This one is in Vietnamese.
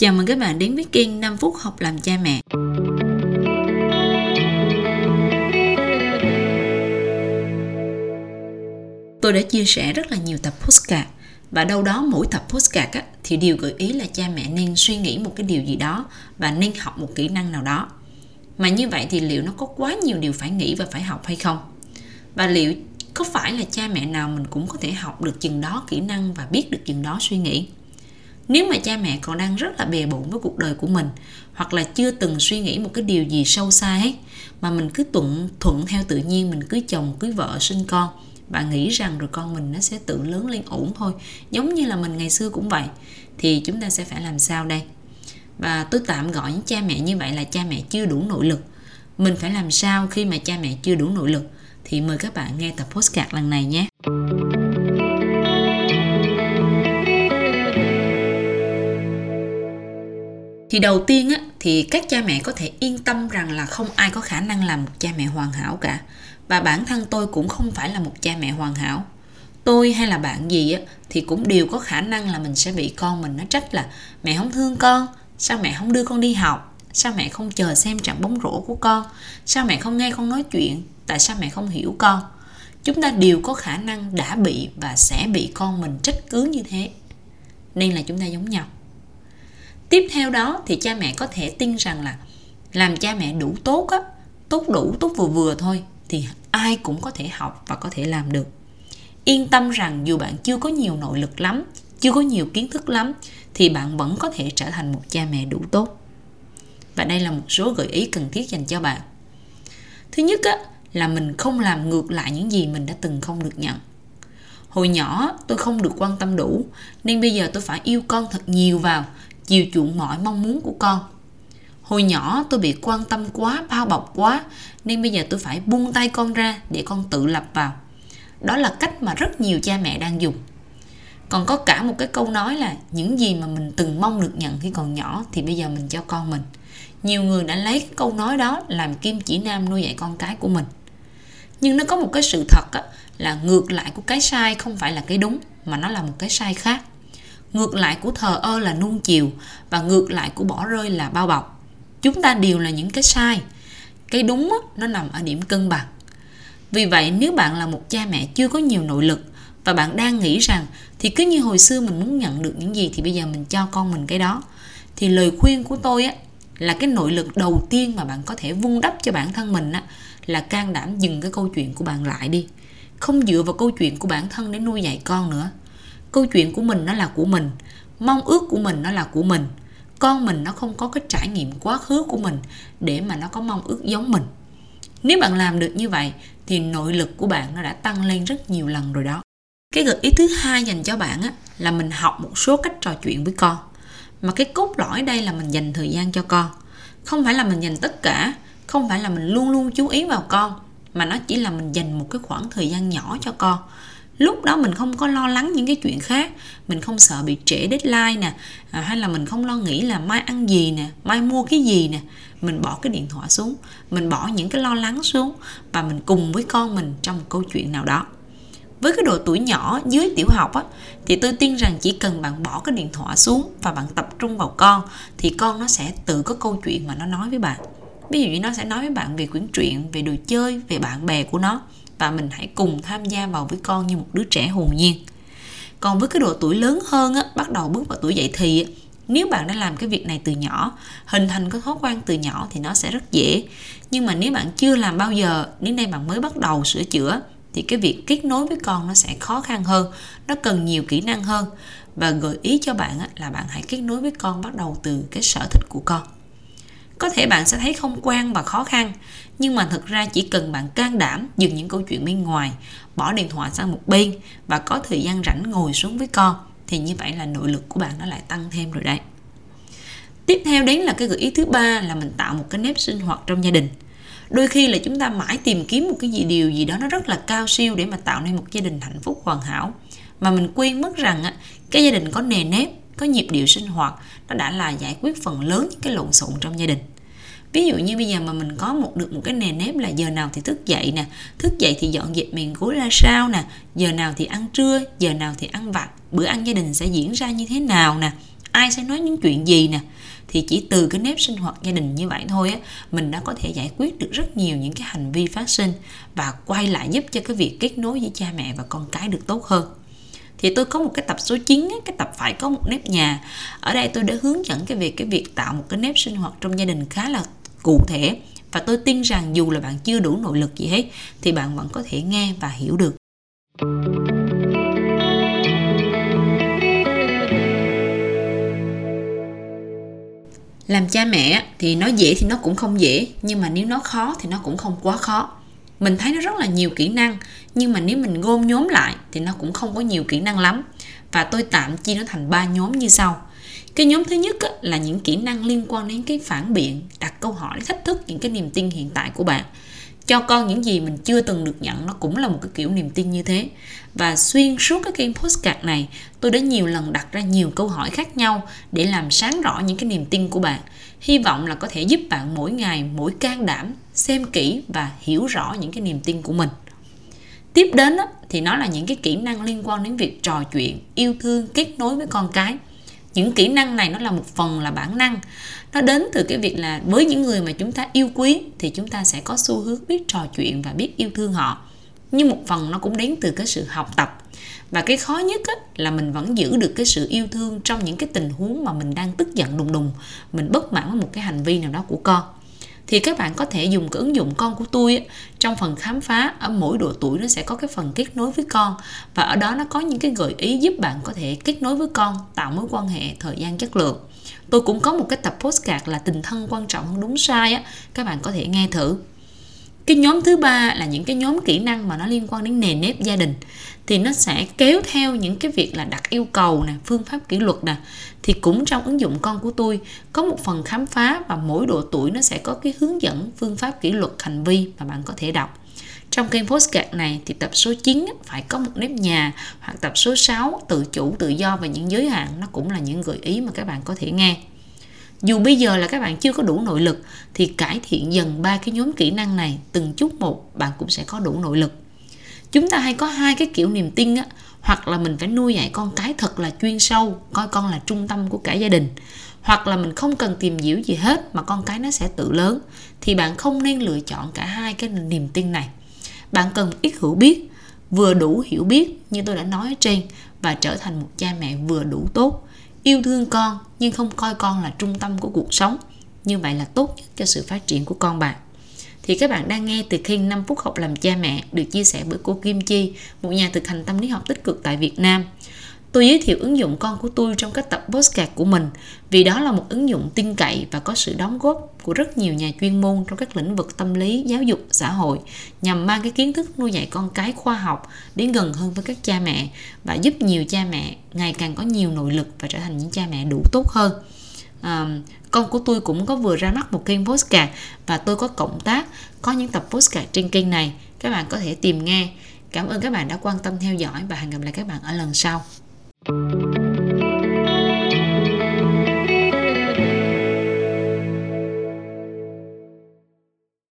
Chào mừng các bạn đến với kênh 5 phút học làm cha mẹ. Tôi đã chia sẻ rất là nhiều tập podcast và đâu đó mỗi tập podcast thì đều gợi ý là cha mẹ nên suy nghĩ một cái điều gì đó và nên học một kỹ năng nào đó. Mà như vậy thì liệu nó có quá nhiều điều phải nghĩ và phải học hay không? Và liệu có phải là cha mẹ nào mình cũng có thể học được chừng đó kỹ năng và biết được chừng đó suy nghĩ? Nếu mà cha mẹ còn đang rất là bề bộn với cuộc đời của mình, hoặc là chưa từng suy nghĩ một cái điều gì sâu xa hết, mà mình cứ thuận theo tự nhiên, mình cưới chồng, cưới vợ, sinh con và nghĩ rằng rồi con mình nó sẽ tự lớn lên ổn thôi, giống như là mình ngày xưa cũng vậy, thì chúng ta sẽ phải làm sao đây? Và tôi tạm gọi những cha mẹ như vậy là cha mẹ chưa đủ nội lực. Mình phải làm sao khi mà cha mẹ chưa đủ nội lực? Thì mời các bạn nghe tập podcast lần này nhé. Thì đầu tiên thì các cha mẹ có thể yên tâm rằng là không ai có khả năng làm một cha mẹ hoàn hảo cả. Và bản thân tôi cũng không phải là một cha mẹ hoàn hảo. Tôi hay là bạn gì thì cũng đều có khả năng là mình sẽ bị con mình nó trách là mẹ không thương con, sao mẹ không đưa con đi học, sao mẹ không chờ xem trận bóng rổ của con, sao mẹ không nghe con nói chuyện, tại sao mẹ không hiểu con. Chúng ta đều có khả năng đã bị và sẽ bị con mình trách cứ như thế. Nên là chúng ta giống nhau. Tiếp theo đó thì cha mẹ có thể tin rằng là làm cha mẹ đủ tốt tốt đủ, tốt vừa thôi thì ai cũng có thể học và có thể làm được. Yên tâm rằng dù bạn chưa có nhiều nội lực lắm, chưa có nhiều kiến thức lắm thì bạn vẫn có thể trở thành một cha mẹ đủ tốt. Và đây là một số gợi ý cần thiết dành cho bạn. Thứ nhất là mình không làm ngược lại những gì mình đã từng không được nhận. Hồi nhỏ tôi không được quan tâm đủ nên bây giờ tôi phải yêu con thật nhiều vào, chiều chuộng mọi mong muốn của con. Hồi nhỏ tôi bị quan tâm quá, bao bọc quá nên bây giờ tôi phải buông tay con ra để con tự lập vào. Đó là cách mà rất nhiều cha mẹ đang dùng. Còn có cả một cái câu nói là những gì mà mình từng mong được nhận khi còn nhỏ thì bây giờ mình cho con mình. Nhiều người đã lấy cái câu nói đó làm kim chỉ nam nuôi dạy con cái của mình. Nhưng nó có một cái sự thật là ngược lại của cái sai không phải là cái đúng mà nó là một cái sai khác. Ngược lại của thờ ơ là nuông chiều và ngược lại của bỏ rơi là bao bọc. Chúng ta đều là những cái sai. Cái đúng nó nằm ở điểm cân bằng. Vì vậy nếu bạn là một cha mẹ chưa có nhiều nội lực và bạn đang nghĩ rằng thì cứ như hồi xưa mình muốn nhận được những gì thì bây giờ mình cho con mình cái đó, thì lời khuyên của tôi là cái nội lực đầu tiên mà bạn có thể vun đắp cho bản thân mình là can đảm dừng cái câu chuyện của bạn lại đi. Không dựa vào câu chuyện của bản thân để nuôi dạy con nữa. Câu chuyện của mình nó là của mình, mong ước của mình nó là của mình, con mình nó không có cái trải nghiệm quá khứ của mình để mà nó có mong ước giống mình. Nếu bạn làm được như vậy thì nội lực của bạn nó đã tăng lên rất nhiều lần rồi đó. Cái gợi ý thứ hai dành cho bạn là mình học một số cách trò chuyện với con. Mà cái cốt lõi đây là mình dành thời gian cho con. Không phải là mình dành tất cả, không phải là mình luôn luôn chú ý vào con, mà nó chỉ là mình dành một cái khoảng thời gian nhỏ cho con. Lúc đó mình không có lo lắng những cái chuyện khác, mình không sợ bị trễ deadline hay là mình không lo nghĩ là mai ăn gì mai mua cái gì mình bỏ cái điện thoại xuống, mình bỏ những cái lo lắng xuống và mình cùng với con mình trong một câu chuyện nào đó. Với cái độ tuổi nhỏ dưới tiểu học thì tôi tin rằng chỉ cần bạn bỏ cái điện thoại xuống và bạn tập trung vào con thì con nó sẽ tự có câu chuyện mà nó nói với bạn. Ví dụ như nó sẽ nói với bạn về quyển truyện, về đồ chơi, về bạn bè của nó. Và mình hãy cùng tham gia vào với con như một đứa trẻ hồn nhiên. Còn với cái độ tuổi lớn hơn, bắt đầu bước vào tuổi dậy thì, nếu bạn đã làm cái việc này từ nhỏ, hình thành cái thói quen từ nhỏ thì nó sẽ rất dễ. Nhưng mà nếu bạn chưa làm bao giờ, đến đây bạn mới bắt đầu sửa chữa, thì cái việc kết nối với con nó sẽ khó khăn hơn, nó cần nhiều kỹ năng hơn. Và gợi ý cho bạn là bạn hãy kết nối với con bắt đầu từ cái sở thích của con. Có thể bạn sẽ thấy không quen và khó khăn, nhưng mà thực ra chỉ cần bạn can đảm dừng những câu chuyện bên ngoài, bỏ điện thoại sang một bên và có thời gian rảnh ngồi xuống với con, thì như vậy là nội lực của bạn nó lại tăng thêm rồi đấy. Tiếp theo đến là cái gợi ý thứ ba là mình tạo một cái nếp sinh hoạt trong gia đình. Đôi khi là chúng ta mãi tìm kiếm một cái điều gì đó nó rất là cao siêu để mà tạo nên một gia đình hạnh phúc hoàn hảo, mà mình quên mất rằng cái gia đình có nề nếp, có nhịp điệu sinh hoạt nó đã là giải quyết phần lớn những cái lộn xộn trong gia đình. Ví dụ như bây giờ mà mình có được một cái nề nếp là giờ nào thì thức dậy thức dậy thì dọn dẹp mền gối ra sao giờ nào thì ăn trưa, giờ nào thì ăn vặt, bữa ăn gia đình sẽ diễn ra như thế nào ai sẽ nói những chuyện gì nè. Thì chỉ từ cái nếp sinh hoạt gia đình như vậy thôi á, mình đã có thể giải quyết được rất nhiều những cái hành vi phát sinh và quay lại giúp cho cái việc kết nối với cha mẹ và con cái được tốt hơn. Thì tôi có một cái tập số 9 á, cái tập phải có một nếp nhà. Ở đây tôi đã hướng dẫn cái việc tạo một cái nếp sinh hoạt trong gia đình khá là cụ thể, và tôi tin rằng dù là bạn chưa đủ nội lực gì hết thì bạn vẫn có thể nghe và hiểu được. Làm cha mẹ thì nói dễ thì nó cũng không dễ, nhưng mà nếu nó khó thì nó cũng không quá khó. Mình thấy nó rất là nhiều kỹ năng, nhưng mà nếu mình gom nhóm lại thì nó cũng không có nhiều kỹ năng lắm. Và tôi tạm chia nó thành 3 nhóm như sau. Cái nhóm thứ nhất là những kỹ năng liên quan đến cái phản biện, đặt câu hỏi, thách thức những cái niềm tin hiện tại của bạn. Cho con những gì mình chưa từng được nhận, nó cũng là một cái kiểu niềm tin như thế. Và xuyên suốt cái kênh podcast này, tôi đã nhiều lần đặt ra nhiều câu hỏi khác nhau để làm sáng rõ những cái niềm tin của bạn. Hy vọng là có thể giúp bạn mỗi ngày, mỗi can đảm, xem kỹ và hiểu rõ những cái niềm tin của mình. Tiếp đến thì nó là những cái kỹ năng liên quan đến việc trò chuyện, yêu thương, kết nối với con cái. Những kỹ năng này nó là một phần là bản năng. Nó đến từ cái việc là với những người mà chúng ta yêu quý thì chúng ta sẽ có xu hướng biết trò chuyện và biết yêu thương họ. Nhưng một phần nó cũng đến từ cái sự học tập. Và cái khó nhất là mình vẫn giữ được cái sự yêu thương trong những cái tình huống mà mình đang tức giận đùng đùng, mình bất mãn với một cái hành vi nào đó của con. Thì các bạn có thể dùng cái ứng dụng Con Của Tui. Trong phần khám phá, ở mỗi độ tuổi nó sẽ có cái phần kết nối với con. Và ở đó nó có những cái gợi ý giúp bạn có thể kết nối với con, tạo mối quan hệ thời gian chất lượng. Tôi cũng có một cái tập podcast là tình thân quan trọng hơn đúng sai á, các bạn có thể nghe thử. Cái nhóm thứ ba là những cái nhóm kỹ năng mà nó liên quan đến nề nếp gia đình. Thì nó sẽ kéo theo những cái việc là đặt yêu cầu nè, phương pháp kỷ luật nè. Thì cũng trong ứng dụng Con Của Tôi có một phần khám phá, và mỗi độ tuổi nó sẽ có cái hướng dẫn phương pháp kỷ luật hành vi mà bạn có thể đọc. Trong kênh podcast này thì tập số 9 phải có một nếp nhà, hoặc tập số 6 tự chủ, tự do và những giới hạn, nó cũng là những gợi ý mà các bạn có thể nghe. Dù bây giờ là các bạn chưa có đủ nội lực thì cải thiện dần 3 cái nhóm kỹ năng này từng chút một, bạn cũng sẽ có đủ nội lực. Chúng ta hay có 2 cái kiểu niềm tin á, hoặc là mình phải nuôi dạy con cái thật là chuyên sâu, coi con là trung tâm của cả gia đình, hoặc là mình không cần tìm hiểu gì hết mà con cái nó sẽ tự lớn. Thì bạn không nên lựa chọn cả 2 cái niềm tin này. Bạn cần ít hiểu biết, vừa đủ hiểu biết như tôi đã nói ở trên, và trở thành một cha mẹ vừa đủ tốt, yêu thương con nhưng không coi con là trung tâm của cuộc sống. Như vậy là tốt nhất cho sự phát triển của con bạn. Thì các bạn đang nghe từ kênh 5 phút học làm cha mẹ, được chia sẻ bởi cô Kim Chi, một nhà thực hành tâm lý học tích cực tại Việt Nam. Tôi giới thiệu ứng dụng Con Của Tôi trong các tập podcast của mình vì đó là một ứng dụng tin cậy và có sự đóng góp của rất nhiều nhà chuyên môn trong các lĩnh vực tâm lý, giáo dục, xã hội, nhằm mang cái kiến thức nuôi dạy con cái khoa học đến gần hơn với các cha mẹ và giúp nhiều cha mẹ ngày càng có nhiều nội lực và trở thành những cha mẹ đủ tốt hơn. Con Của Tôi cũng có vừa ra mắt một kênh podcast và tôi có cộng tác, có những tập podcast trên kênh này, các bạn có thể tìm nghe. Cảm ơn các bạn đã quan tâm theo dõi và hẹn gặp lại các bạn ở lần sau.